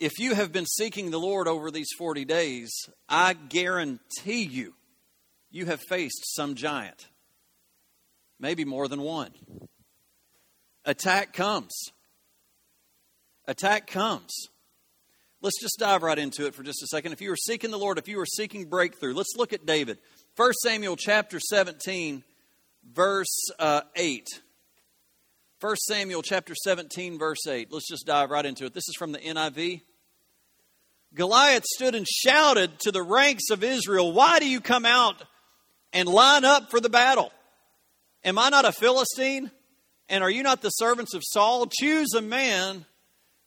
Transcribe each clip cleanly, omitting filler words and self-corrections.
If you have been seeking the Lord over these 40 days, I guarantee you, you have faced some giant. Maybe more than one. Attack comes. Attack comes. Let's just dive right into it for just a second. If you are seeking the Lord, if you are seeking breakthrough, let's look at David. 1 Samuel chapter 17, verse 8. 1 Samuel chapter 17, verse 8. Let's just dive right into it. This is from the NIV. Goliath stood and shouted to the ranks of Israel, "Why do you come out and line up for the battle? Am I not a Philistine? And are you not the servants of Saul? Choose a man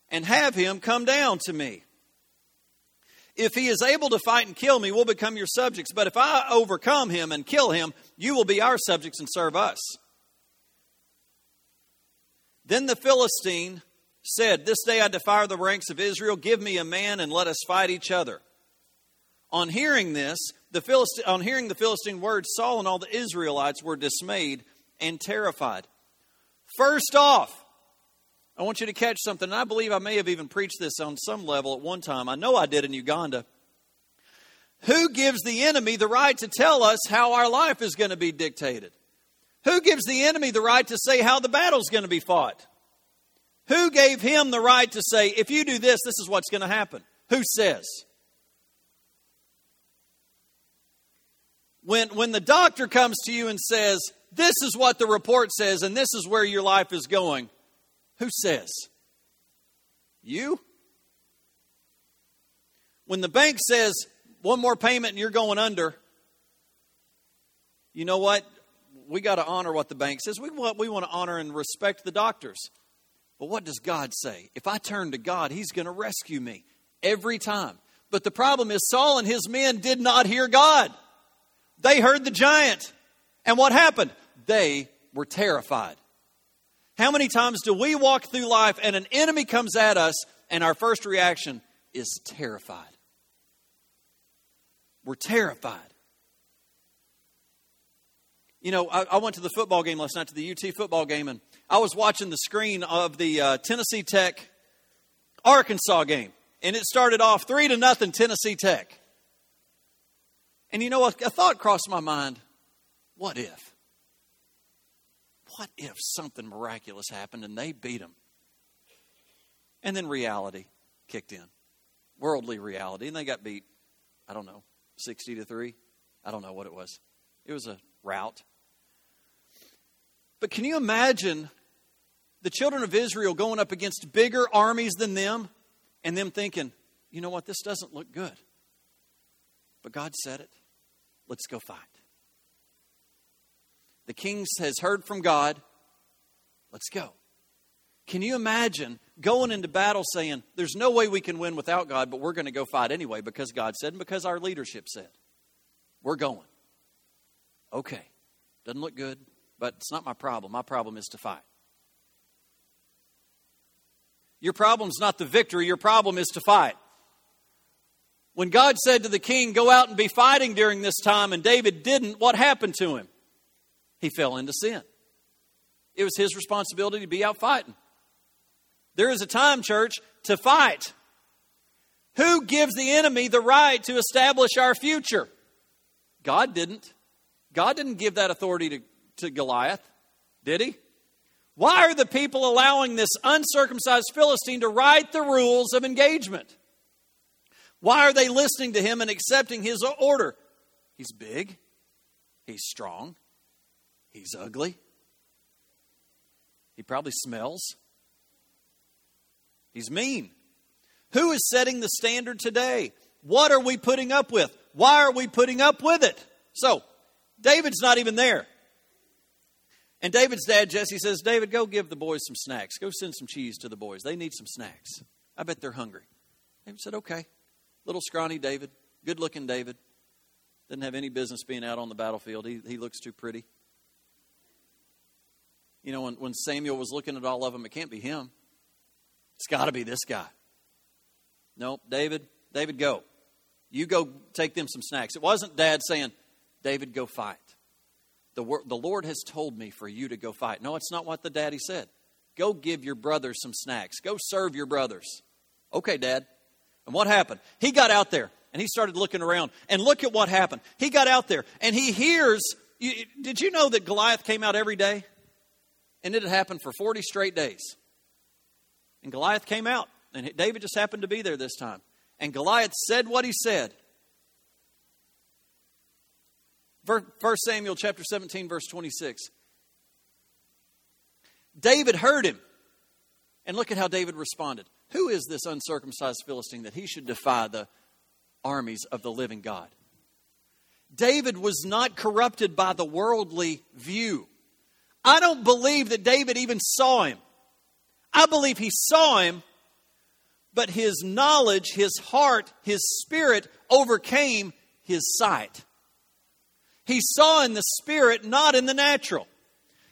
and have him come down to me. If he is able to fight and kill me, we'll become your subjects. But if I overcome him and kill him, you will be our subjects and serve us." Then the Philistine said, "This day I defy the ranks of Israel. Give me a man and let us fight each other." On hearing this, the Philistine words, Saul and all the Israelites were dismayed and terrified. First off, I want you to catch something. And I believe I may have even preached this on some level at one time. I know I did in Uganda. Who gives the enemy the right to tell us how our life is going to be dictated? Who gives the enemy the right to say how the battle's going to be fought? Who gave him the right to say, if you do this, this is what's going to happen? Who says? When the doctor comes to you and says, this is what the report says and this is where your life is going, who says? You? When the bank says, one more payment and you're going under, you know what? We got to honor what the bank says. We want to honor and respect the doctors. But what does God say? If I turn to God, He's going to rescue me every time. But the problem is Saul and his men did not hear God. They heard the giant. And what happened? They were terrified. How many times do we walk through life and an enemy comes at us and our first reaction is terrified? We're terrified. You know, I went to the football game last night, to the UT football game, and I was watching the screen of the Tennessee Tech-Arkansas game. And it started off 3-0 Tennessee Tech. And you know what? A thought crossed my mind. What if? What if something miraculous happened and they beat them? And then reality kicked in. Worldly reality. And they got beat, I don't know, 60-3. I don't know what it was. It was a rout. But can you imagine the children of Israel going up against bigger armies than them and them thinking, you know what, this doesn't look good. But God said it. Let's go fight. The king has heard from God. Let's go. Can you imagine going into battle saying, there's no way we can win without God, but we're going to go fight anyway because God said and because our leadership said. We're going. Okay. Doesn't look good. But it's not my problem. My problem is to fight. Your problem's not the victory. Your problem is to fight. When God said to the king, go out and be fighting during this time, and David didn't, what happened to him? He fell into sin. It was his responsibility to be out fighting. There is a time, church, to fight. Who gives the enemy the right to establish our future? God didn't. God didn't give that authority to Goliath, did he? Why are the people allowing this uncircumcised Philistine to write the rules of engagement? Why are they listening to him and accepting his order? He's big. He's strong. He's ugly. He probably smells. He's mean. Who is setting the standard today? What are we putting up with? Why are we putting up with it? So, David's not even there. And David's dad, Jesse, says, David, go give the boys some snacks. Go send some cheese to the boys. They need some snacks. I bet they're hungry. David said, okay. Little scrawny David, good-looking David. Doesn't have any business being out on the battlefield. He looks too pretty. You know, when Samuel was looking at all of them, it can't be him. It's got to be this guy. Nope, David, go. You go take them some snacks. It wasn't Dad saying, David, go fight. The Lord has told me for you to go fight. No, it's not what the daddy said. Go give your brothers some snacks. Go serve your brothers. Okay, Dad. And what happened? He got out there and he started looking around. And look at what happened. He got out there and he hears. Did you know that Goliath came out every day? And it had happened for 40 straight days. And Goliath came out. And David just happened to be there this time. And Goliath said what he said. 1 Samuel chapter 17, verse 26. David heard him. And look at how David responded. Who is this uncircumcised Philistine that he should defy the armies of the living God? David was not corrupted by the worldly view. I don't believe that David even saw him. I believe he saw him, but his knowledge, his heart, his spirit overcame his sight. He saw in the spirit, not in the natural.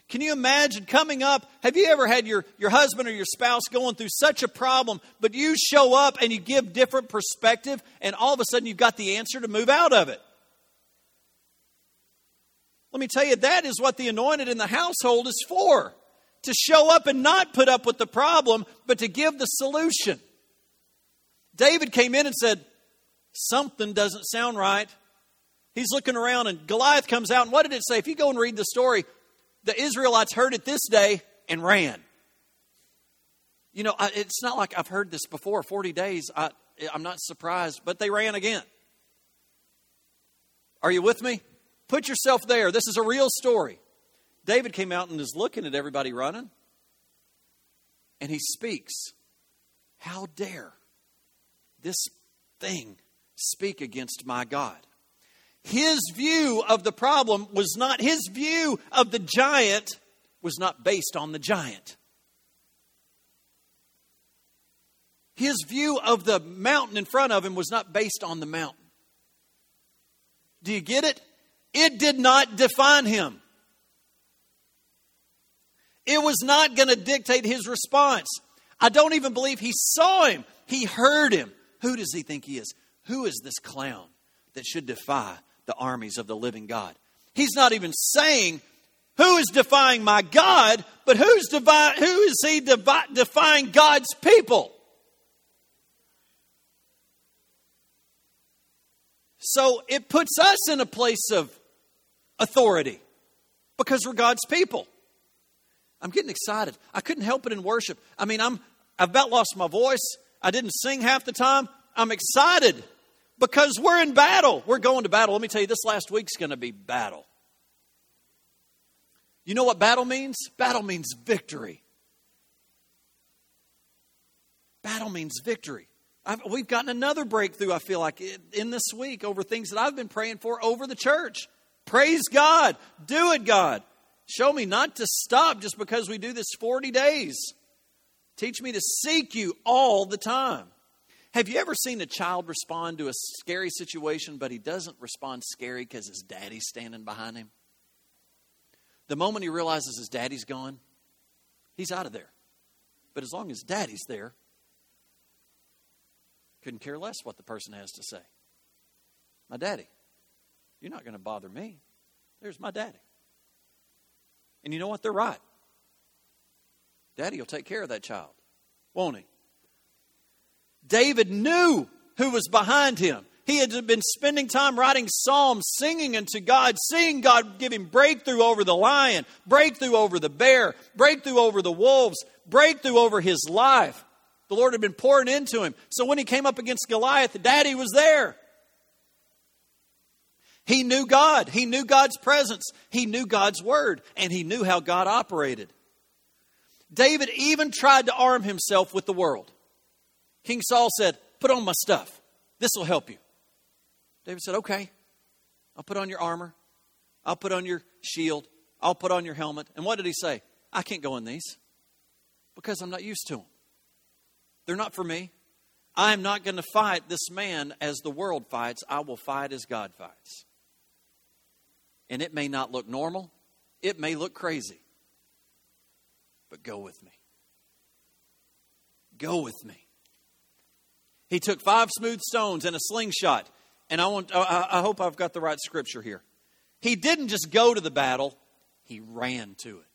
Can you imagine coming up? Have you ever had your husband or your spouse going through such a problem, but you show up and you give different perspective, and all of a sudden you've got the answer to move out of it? Let me tell you, that is what the anointed in the household is for. To show up and not put up with the problem, but to give the solution. David came in and said, something doesn't sound right. He's looking around and Goliath comes out. And what did it say? If you go and read the story, the Israelites heard it this day and ran. You know, it's not like I've heard this before. 40 days, I'm not surprised, but they ran again. Are you with me? Put yourself there. This is a real story. David came out and is looking at everybody running. And he speaks. How dare this thing speak against my God? His view of the problem was not, his view of the giant was not based on the giant. His view of the mountain in front of him was not based on the mountain. Do you get it? It did not define him. It was not going to dictate his response. I don't even believe he saw him. He heard him. Who does he think he is? Who is this clown that should defy the armies of the living God? He's not even saying, who is defying my God? But who is he defying God's people? So it puts us in a place of authority because we're God's people. I'm getting excited. I couldn't help it in worship. I mean, I've about lost my voice. I didn't sing half the time. I'm excited because we're in battle. We're going to battle. Let me tell you, this last week's going to be battle. You know what battle means? Battle means victory. Battle means victory. We've gotten another breakthrough, I feel like, in this week over things that I've been praying for over the church. Praise God. Do it, God. Show me not to stop just because we do this 40 days. Teach me to seek you all the time. Have you ever seen a child respond to a scary situation, but he doesn't respond scary because his daddy's standing behind him? The moment he realizes his daddy's gone, he's out of there. But as long as daddy's there, couldn't care less what the person has to say. My daddy, you're not going to bother me. There's my daddy. And you know what? They're right. Daddy will take care of that child, won't he? David knew who was behind him. He had been spending time writing psalms, singing unto God, seeing God give him breakthrough over the lion, breakthrough over the bear, breakthrough over the wolves, breakthrough over his life. The Lord had been pouring into him. So when he came up against Goliath, Daddy was there. He knew God. He knew God's presence. He knew God's word. And he knew how God operated. David even tried to arm himself with the world. King Saul said, put on my stuff. This will help you. David said, okay. I'll put on your armor. I'll put on your shield. I'll put on your helmet. And what did he say? I can't go in these because I'm not used to them. They're not for me. I am not going to fight this man as the world fights. I will fight as God fights. And it may not look normal. It may look crazy. But go with me. Go with me. He took 5 smooth stones and a slingshot. And I hope I've got the right scripture here. He didn't just go to the battle. He ran to it.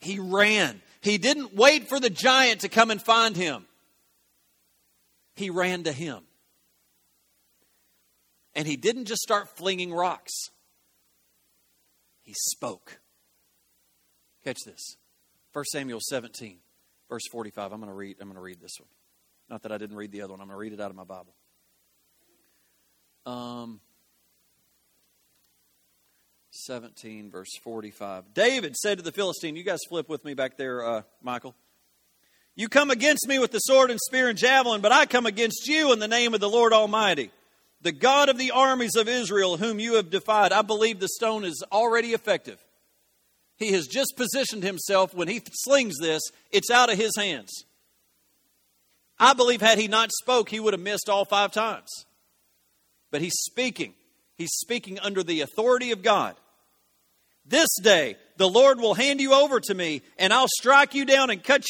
He ran. He didn't wait for the giant to come and find him. He ran to him. And he didn't just start flinging rocks. He spoke. Catch this. 1 Samuel 17, verse 45. I'm going to read this one. Not that I didn't read the other one. I'm going to read it out of my Bible. Verse 45. David said to the Philistine, you guys flip with me back there, Michael. You come against me with the sword and spear and javelin, but I come against you in the name of the Lord Almighty, the God of the armies of Israel, whom you have defied. I believe the stone is already effective. He has just positioned himself. When he slings this, it's out of his hands. I believe had he not spoke, he would have missed all five times. But he's speaking. He's speaking under the authority of God. This day, the Lord will hand you over to me, and I'll strike you down and cut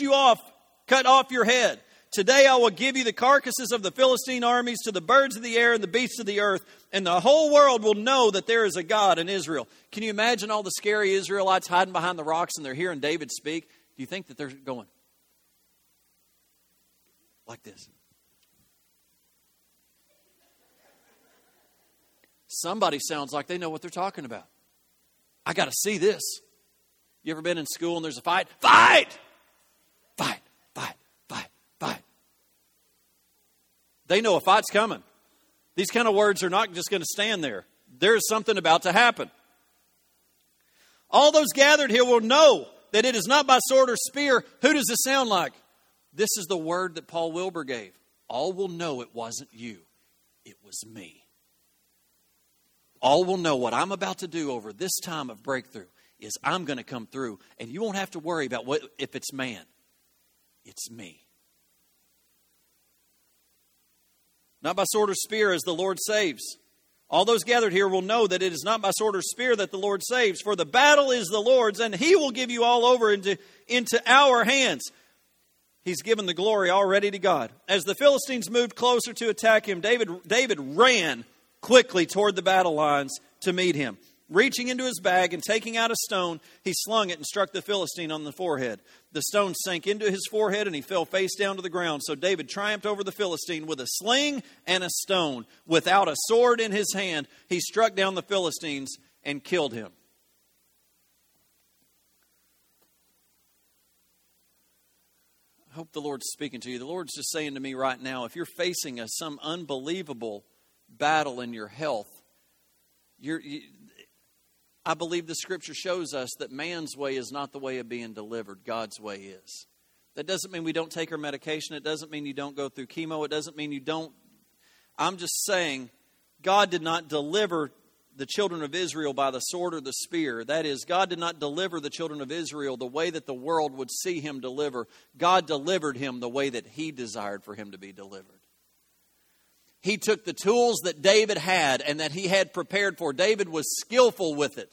off your head. Today I will give you the carcasses of the Philistine armies to the birds of the air and the beasts of the earth, and the whole world will know that there is a God in Israel. Can you imagine all the scary Israelites hiding behind the rocks and they're hearing David speak? Do you think that they're going like this? Somebody sounds like they know what they're talking about. I got to see this. You ever been in school and there's a fight? Fight! Fight, fight, fight, fight. They know a fight's coming. These kind of words are not just going to stand there. There's something about to happen. All those gathered here will know that it is not by sword or spear. Who does this sound like? This is the word that Paul Wilbur gave. All will know it wasn't you. It was me. All will know what I'm about to do over this time of breakthrough is I'm going to come through, and you won't have to worry about what if it's man. It's me. Not by sword or spear as the Lord saves. All those gathered here will know that it is not by sword or spear that the Lord saves, for the battle is the Lord's, and he will give you all over into our hands. He's given the glory already to God. As the Philistines moved closer to attack him, David ran quickly toward the battle lines to meet him. Reaching into his bag and taking out a stone, he slung it and struck the Philistine on the forehead. The stone sank into his forehead and he fell face down to the ground. So David triumphed over the Philistine with a sling and a stone. Without a sword in his hand, he struck down the Philistines and killed him. I hope the Lord's speaking to you. The Lord's just saying to me right now, if you're facing some unbelievable battle in your health, I believe the scripture shows us that man's way is not the way of being delivered. God's way is. That doesn't mean we don't take our medication. It doesn't mean you don't go through chemo. It doesn't mean you don't. I'm just saying God did not deliver the children of Israel by the sword or the spear. That is, God did not deliver the children of Israel the way that the world would see him deliver. God delivered him the way that he desired for him to be delivered. He took the tools that David had and that he had prepared for. David was skillful with it.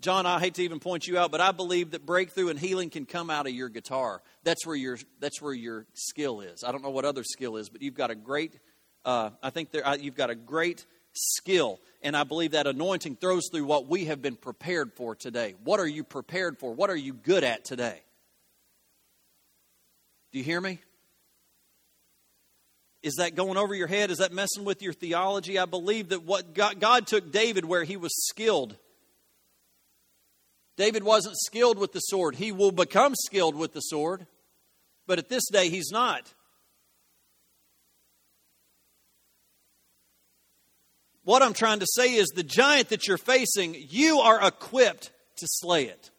John, I hate to even point you out, but I believe that breakthrough and healing can come out of your guitar. That's where your skill is. I don't know what other skill is, but you've got a great. You've got a great skill, and I believe that anointing throws through what we have been prepared for today. What are you prepared for? What are you good at today? Do you hear me? Is that going over your head? Is that messing with your theology? I believe that what God took David where he was skilled. David wasn't skilled with the sword. He will become skilled with the sword. But at this day, he's not. What I'm trying to say is the giant that you're facing, you are equipped to slay it.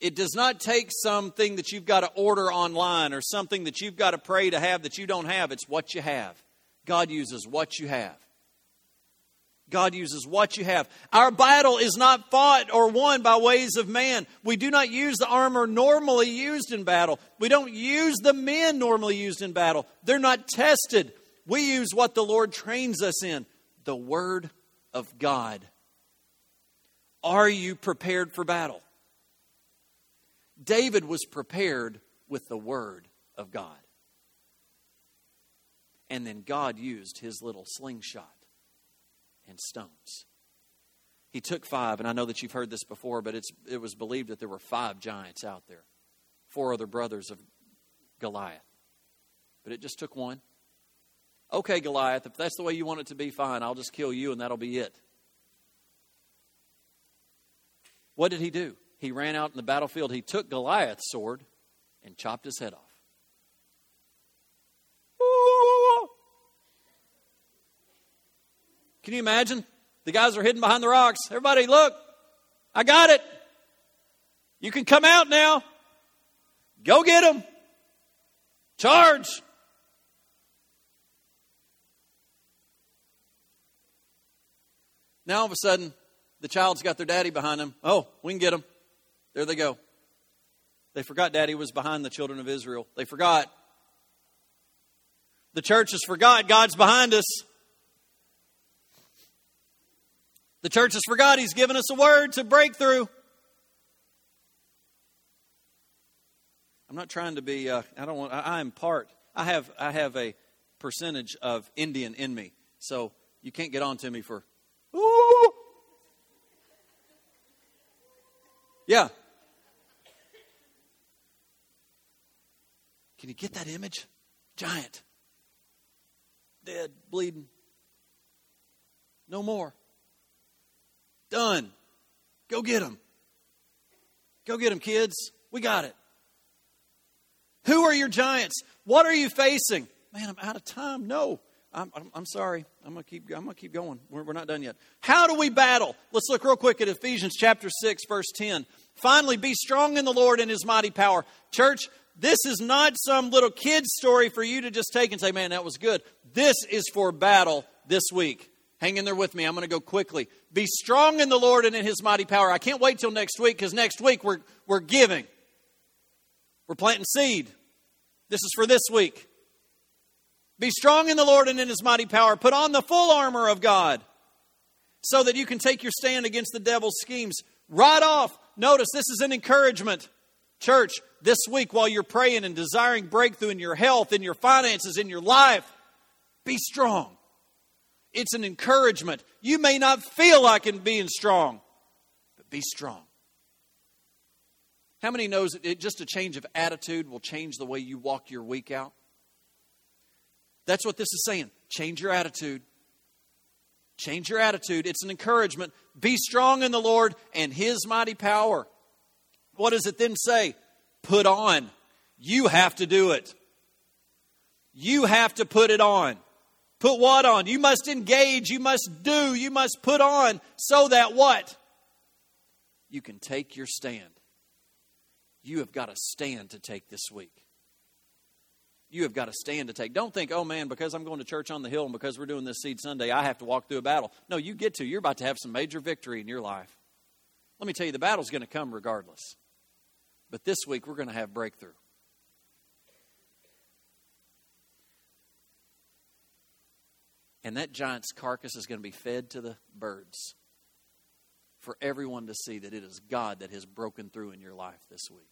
It does not take something that you've got to order online or something that you've got to pray to have that you don't have. It's what you have. God uses what you have. God uses what you have. Our battle is not fought or won by ways of man. We do not use the armor normally used in battle. We don't use the men normally used in battle. They're not tested. We use what the Lord trains us in, the Word of God. Are you prepared for battle? David was prepared with the Word of God. And then God used his little slingshot and stones. He took five, and I know that you've heard this before, but it was believed that there were five giants out there. Four other brothers of Goliath. But it just took one. Okay, Goliath, if that's the way you want it to be, fine. I'll just kill you and that'll be it. What did he do? He ran out in the battlefield. He took Goliath's sword and chopped his head off. Can you imagine? The guys are hidden behind the rocks. Everybody, look. I got it. You can come out now. Go get them. Charge. Now all of a sudden, the child's got their daddy behind them. Oh, we can get them. There they go. They forgot daddy was behind the children of Israel. They forgot. The church has forgot God's behind us. The church has forgot he's given us a word to breakthrough. I'm not trying to be. I have a percentage of Indian in me, so you can't get on to me for. Ooh. Yeah. Can you get that image? Giant, dead, bleeding. No more. Done. Go get them. Go get them, kids. We got it. Who are your giants? What are you facing? Man, I'm out of time. No, I'm sorry. I'm gonna keep going. We're not done yet. How do we battle? Let's look real quick at Ephesians chapter 6, verse 10. Finally, be strong in the Lord and His mighty power. Church, this is not some little kid's story for you to just take and say, man, that was good. This is for battle this week. Hang in there with me. I'm going to go quickly. Be strong in the Lord and in His mighty power. I can't wait till next week because next week we're giving. We're planting seed. This is for this week. Be strong in the Lord and in His mighty power. Put on the full armor of God so that you can take your stand against the devil's schemes. Right off. Notice this is an encouragement. Church, this week while you're praying and desiring breakthrough in your health, in your finances, in your life, be strong. It's an encouragement. You may not feel like in being strong, but be strong. How many knows that just a change of attitude will change the way you walk your week out? That's what this is saying. Change your attitude. Change your attitude. It's an encouragement. Be strong in the Lord and His mighty power. What does it then say? Put on. You have to do it. You have to put it on. Put what on? You must engage, you must do, you must put on so that what? You can take your stand. You have got a stand to take this week. You have got a stand to take. Don't think, oh man, because I'm going to church on the hill and because we're doing this Seed Sunday, I have to walk through a battle. No, you get to. You're about to have some major victory in your life. Let me tell you, the battle's going to come regardless. But this week, we're going to have breakthrough. And that giant's carcass is going to be fed to the birds for everyone to see that it is God that has broken through in your life this week.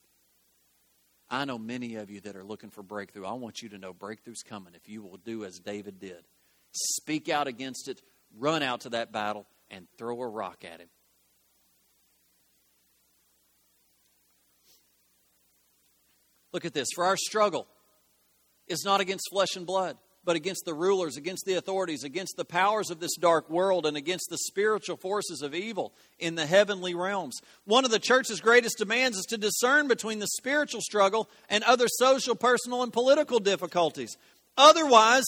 I know many of you that are looking for breakthrough. I want you to know breakthrough's coming if you will do as David did. Speak out against it, run out to that battle, and throw a rock at him. Look at this. For our struggle is not against flesh and blood, but against the rulers, against the authorities, against the powers of this dark world, and against the spiritual forces of evil in the heavenly realms. One of the church's greatest demands is to discern between the spiritual struggle and other social, personal, and political difficulties. Otherwise,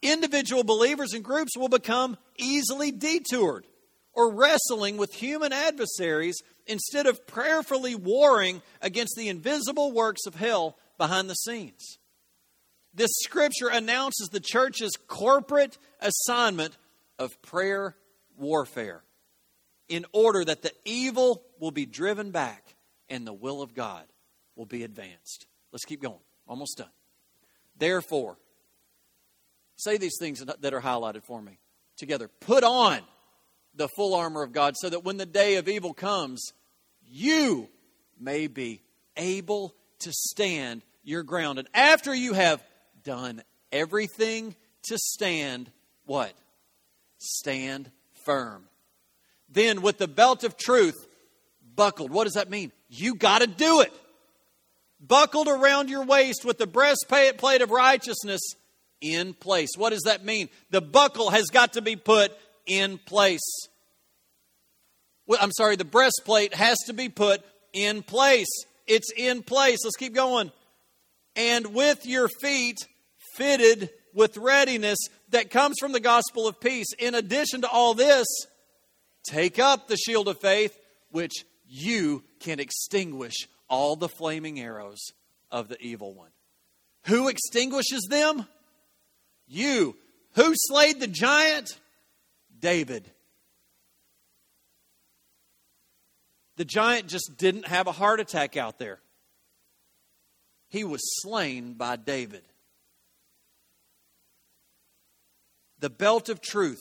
individual believers and groups will become easily detoured or wrestling with human adversaries instead of prayerfully warring against the invisible works of hell behind the scenes. This scripture announces the church's corporate assignment of prayer warfare in order that the evil will be driven back and the will of God will be advanced. Let's keep going. Almost done. Therefore, say these things that are highlighted for me together. Put on the full armor of God so that when the day of evil comes, you may be able to stand your ground. And after you have done everything to stand, what? Stand firm. Then with the belt of truth buckled. What does that mean? You got to do it. buckled around your waist with the breastplate of righteousness in place. What does that mean? The buckle has got to be put in place. Well, I'm sorry, the breastplate has to be put in place. It's in place. Let's keep going. And with your feet fitted with readiness that comes from the gospel of peace. In addition to all this, take up the shield of faith, which you can extinguish all the flaming arrows of the evil one. Who extinguishes them? You. Who slayed the giant? David. The giant just didn't have a heart attack out there. He was slain by David. The belt of truth.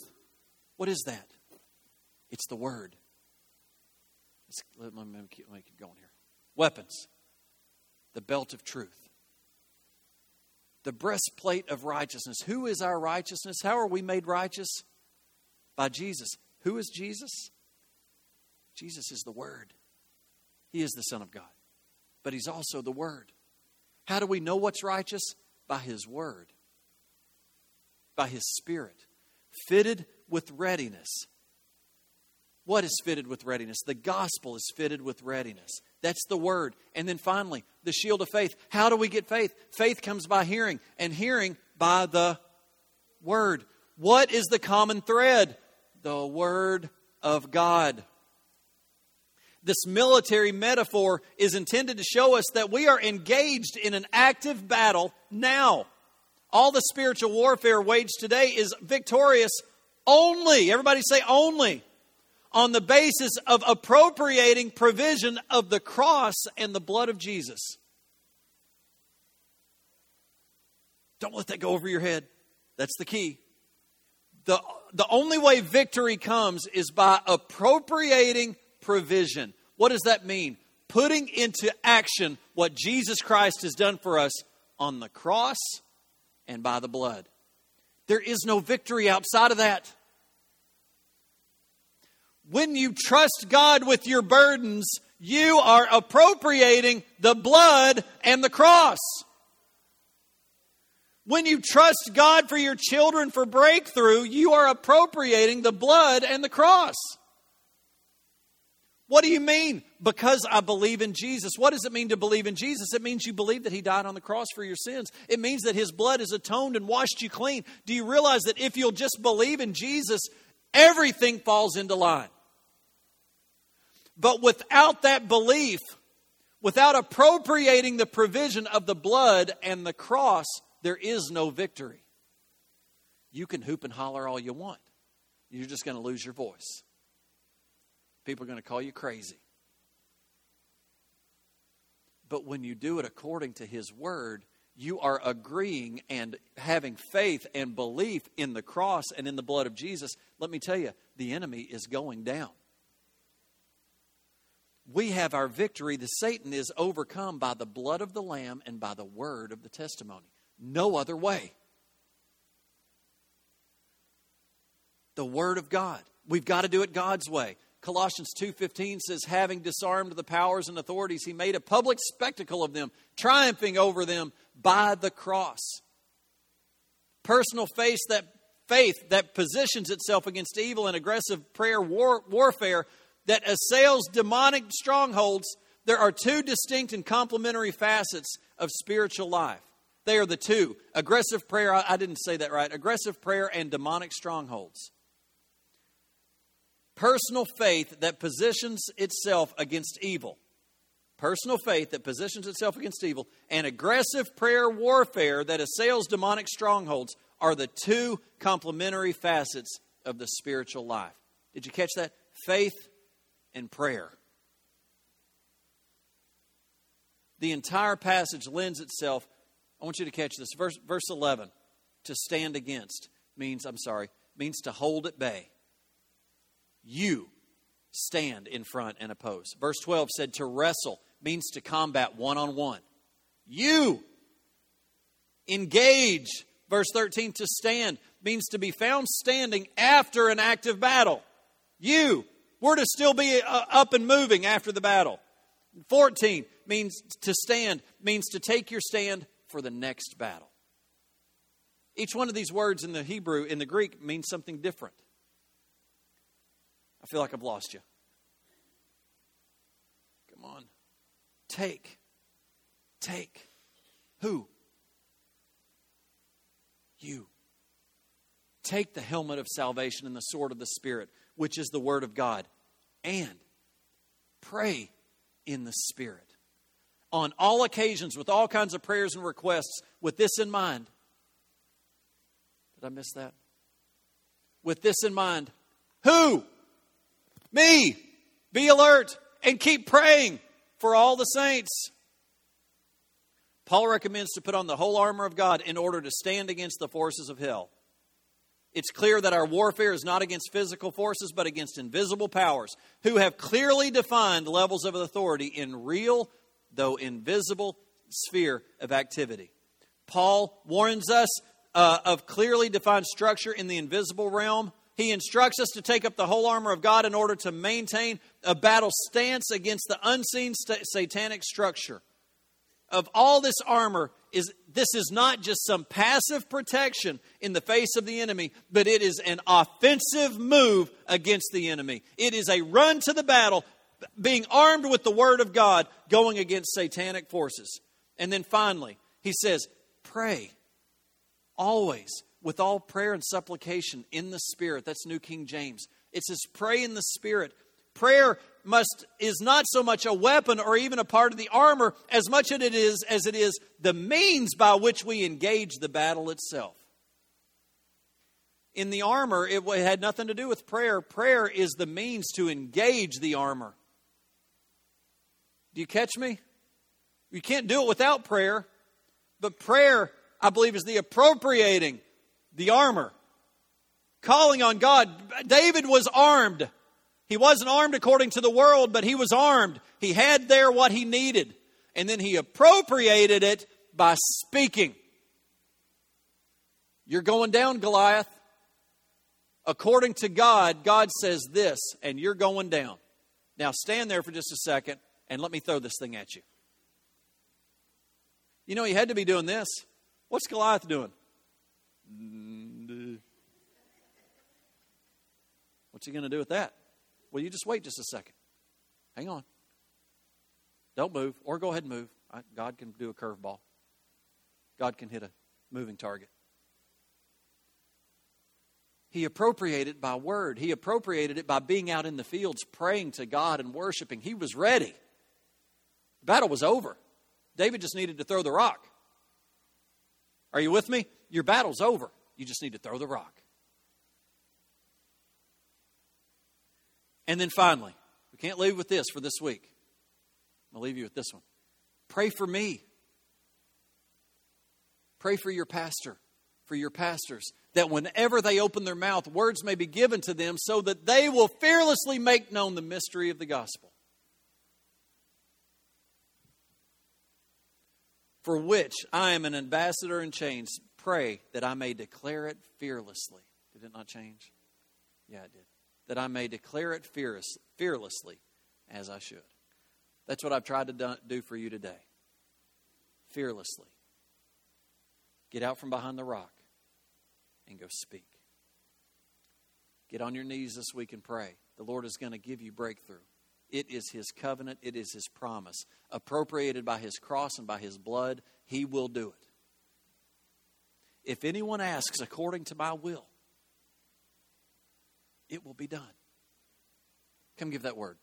What is that? It's the word. Let me keep going here. Weapons. The belt of truth. The breastplate of righteousness. Who is our righteousness? How are we made righteous? By Jesus. Who is Jesus? Jesus is the Word. He is the Son of God. But He's also the Word. How do we know what's righteous? By His Word. By His Spirit. Fitted with readiness. What is fitted with readiness? The gospel is fitted with readiness. That's the Word. And then finally, the shield of faith. How do we get faith? Faith comes by hearing, and hearing by the Word. What is the common thread? The Word of God. This military metaphor is intended to show us that we are engaged in an active battle now. All the spiritual warfare waged today is victorious only, everybody say only, on the basis of appropriating provision of the cross and the blood of Jesus. Don't let that go over your head. That's the key. The only way victory comes is by appropriating provision. What does that mean? Putting into action what Jesus Christ has done for us on the cross and by the blood. There is no victory outside of that. When you trust God with your burdens, you are appropriating the blood and the cross. When you trust God for your children for breakthrough, you are appropriating the blood and the cross. What do you mean? Because I believe in Jesus. What does it mean to believe in Jesus? It means you believe that He died on the cross for your sins. It means that His blood has atoned and washed you clean. Do you realize that if you'll just believe in Jesus, everything falls into line? But without that belief, without appropriating the provision of the blood and the cross, there is no victory. You can hoop and holler all you want. You're just going to lose your voice. People are going to call you crazy. But when you do it according to His Word, you are agreeing and having faith and belief in the cross and in the blood of Jesus. Let me tell you, the enemy is going down. We have our victory. The Satan is overcome by the blood of the Lamb and by the word of the testimony. No other way. The Word of God. We've got to do it God's way. Colossians 2:15 says, having disarmed the powers and authorities, He made a public spectacle of them, triumphing over them by the cross. Personal faith that positions itself against evil and aggressive prayer warfare that assails demonic strongholds. There are two distinct and complementary facets of spiritual life. They are the two. Aggressive prayer, I didn't say that right. Aggressive prayer and demonic strongholds. Personal faith that positions itself against evil. Personal faith that positions itself against evil and aggressive prayer warfare that assails demonic strongholds are the two complementary facets of the spiritual life. Did you catch that? Faith and prayer. The entire passage lends itself, I want you to catch this, verse 11, to stand against means to hold at bay. You stand in front and oppose. Verse 12 said to wrestle means to combat one-on-one. You engage. Verse 13, to stand means to be found standing after an active battle. We're to still be up and moving after the battle. 14 means to stand, means to take your stand for the next battle. Each one of these words in the Hebrew, in the Greek, means something different. I feel like I've lost you. Come on. Take. Who? You. Take the helmet of salvation and the sword of the Spirit, which is the Word of God, and pray in the Spirit. On all occasions, with all kinds of prayers and requests, with this in mind. Did I miss that? With this in mind. Who? Me. Be alert and keep praying for all the saints. Paul recommends to put on the whole armor of God in order to stand against the forces of hell. It's clear that our warfare is not against physical forces, but against invisible powers who have clearly defined levels of authority in real, though invisible, sphere of activity. Paul warns us of clearly defined structure in the invisible realm. He instructs us to take up the whole armor of God in order to maintain a battle stance against the unseen satanic structure. Of all this armor, this is not just some passive protection in the face of the enemy, but it is an offensive move against the enemy. It is a run to the battle, being armed with the Word of God, going against satanic forces. And then finally, he says, pray always with all prayer and supplication in the Spirit. That's New King James. It says pray in the Spirit. Prayer is not so much a weapon or even a part of the armor as much as it is the means by which we engage the battle itself. In the armor, it had nothing to do with prayer. Prayer is the means to engage the armor. Do you catch me? You can't do it without prayer. But prayer, I believe, is the appropriating the armor. Calling on God. David was armed. He wasn't armed according to the world, but he was armed. He had there what he needed. And then he appropriated it by speaking. You're going down, Goliath. According to God, God says this, and you're going down. Now stand there for just a second, and let me throw this thing at you. You know, he had to be doing this. What's Goliath doing? What's he going to do with that? Well, you just wait just a second. Hang on. Don't move, or go ahead and move. God can do a curveball. God can hit a moving target. He appropriated it by word. He appropriated it by being out in the fields, praying to God and worshiping. He was ready. The battle was over. David just needed to throw the rock. Are you with me? Your battle's over. You just need to throw the rock. And then finally, we can't leave with this for this week. I'll leave you with this one. Pray for me. Pray for your pastor, for your pastors, that whenever they open their mouth, words may be given to them so that they will fearlessly make known the mystery of the gospel, for which I am an ambassador in chains. Pray that I may declare it fearlessly. Did it not change? Yeah, it did. That I may declare it fearlessly as I should. That's what I've tried to do for you today. Fearlessly. Get out from behind the rock and go speak. Get on your knees this week and pray. The Lord is going to give you breakthrough. It is His covenant. It is His promise. Appropriated by His cross and by His blood, He will do it. If anyone asks according to my will, it will be done. Come give that word.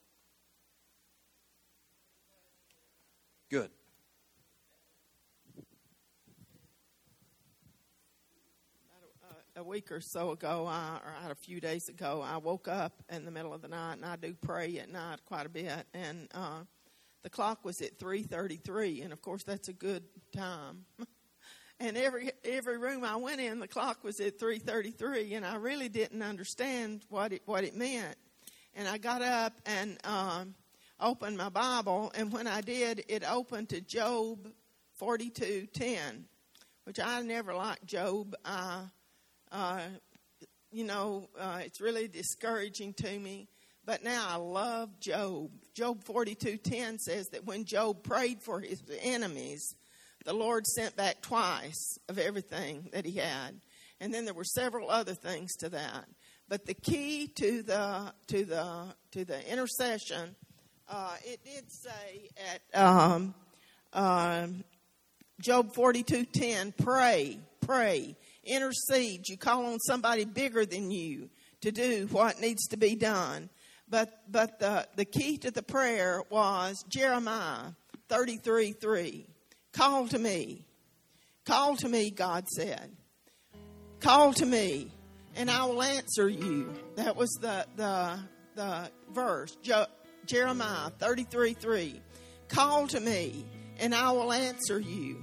Good. A week or so ago, or a few days ago, I woke up in the middle of the night, and I do pray at night quite a bit. And the clock was at 3:33, and of course that's a good time. And every room I went in, the clock was at 3:33, and I really didn't understand what it meant. And I got up and opened my Bible, and when I did, it opened to Job 42:10, which I never liked Job. It's really discouraging to me. But now I love Job. Job 42:10 says that when Job prayed for his enemies, the Lord sent back twice of everything that he had. And then there were several other things to that. But the key to the intercession, it did say at Job 42:10, pray, intercede. You call on somebody bigger than you to do what needs to be done. But the key to the prayer was Jeremiah 33:3. Call to me. Call to me, God said. Call to me, and I will answer you. That was the verse, Jeremiah 33:3. Call to me, and I will answer you.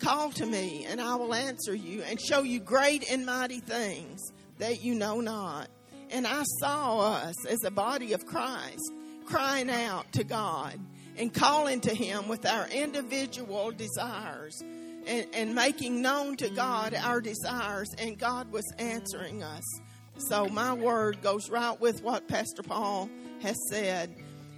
Call to me, and I will answer you, and show you great and mighty things that you know not. And I saw us as a body of Christ crying out to God and calling to Him with our individual desires and making known to God our desires, and God was answering us. So my word goes right with what Pastor Paul has said.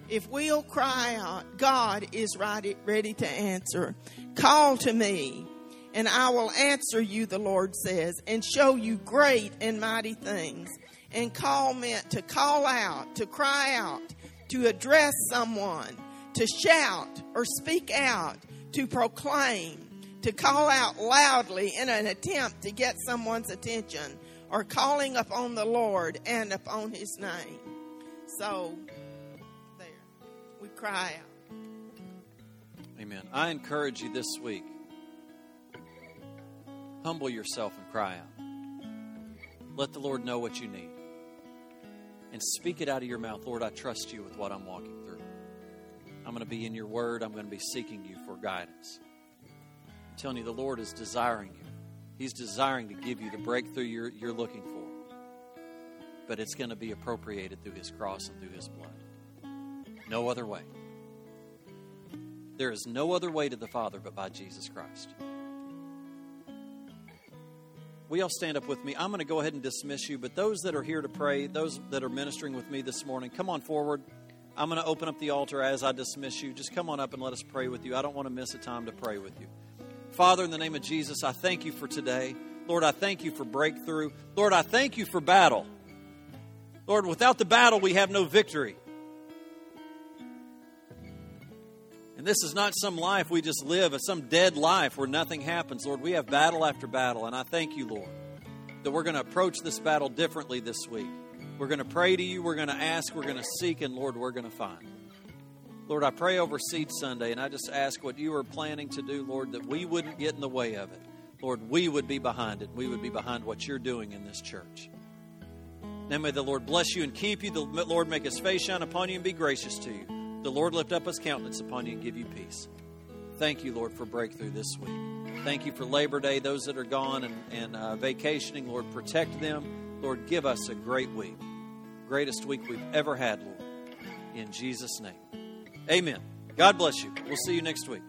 If we'll cry out, God is ready to answer. Call to me, and I will answer you, the Lord says, and show you great and mighty things. And call meant to call out, to cry out, to address someone, to shout or speak out, to proclaim, to call out loudly in an attempt to get someone's attention, or calling upon the Lord and upon His name. So, there, we cry out. Amen. I encourage you this week, humble yourself and cry out. Let the Lord know what you need. And speak it out of your mouth. Lord, I trust you with what I'm walking through. I'm going to be in your word. I'm going to be seeking you for guidance. I'm telling you, the Lord is desiring you. He's desiring to give you the breakthrough you're looking for. But it's going to be appropriated through His cross and through His blood. No other way. There is no other way to the Father but by Jesus Christ. We all stand up with me. I'm going to go ahead and dismiss you, but those that are here to pray, those that are ministering with me this morning, come on forward. I'm going to open up the altar as I dismiss you. Just come on up and let us pray with you. I don't want to miss a time to pray with you. Father, in the name of Jesus, I thank you for today. Lord, I thank you for breakthrough. Lord, I thank you for battle. Lord, without the battle, we have no victory. And this is not some life we just live, it's some dead life where nothing happens. Lord, we have battle after battle, and I thank you, Lord, that we're going to approach this battle differently this week. We're going to pray to you, we're going to ask, we're going to seek, and Lord, we're going to find. Lord, I pray over Seed Sunday, and I just ask what you are planning to do, Lord, that we wouldn't get in the way of it. Lord, we would be behind it. We would be behind what you're doing in this church. Now may the Lord bless you and keep you. The Lord make His face shine upon you and be gracious to you. The Lord lift up His countenance upon you and give you peace. Thank you, Lord, for breakthrough this week. Thank you for Labor Day. Those that are gone and vacationing, Lord, protect them. Lord, give us a great week. Greatest week we've ever had, Lord. In Jesus' name. Amen. God bless you. We'll see you next week.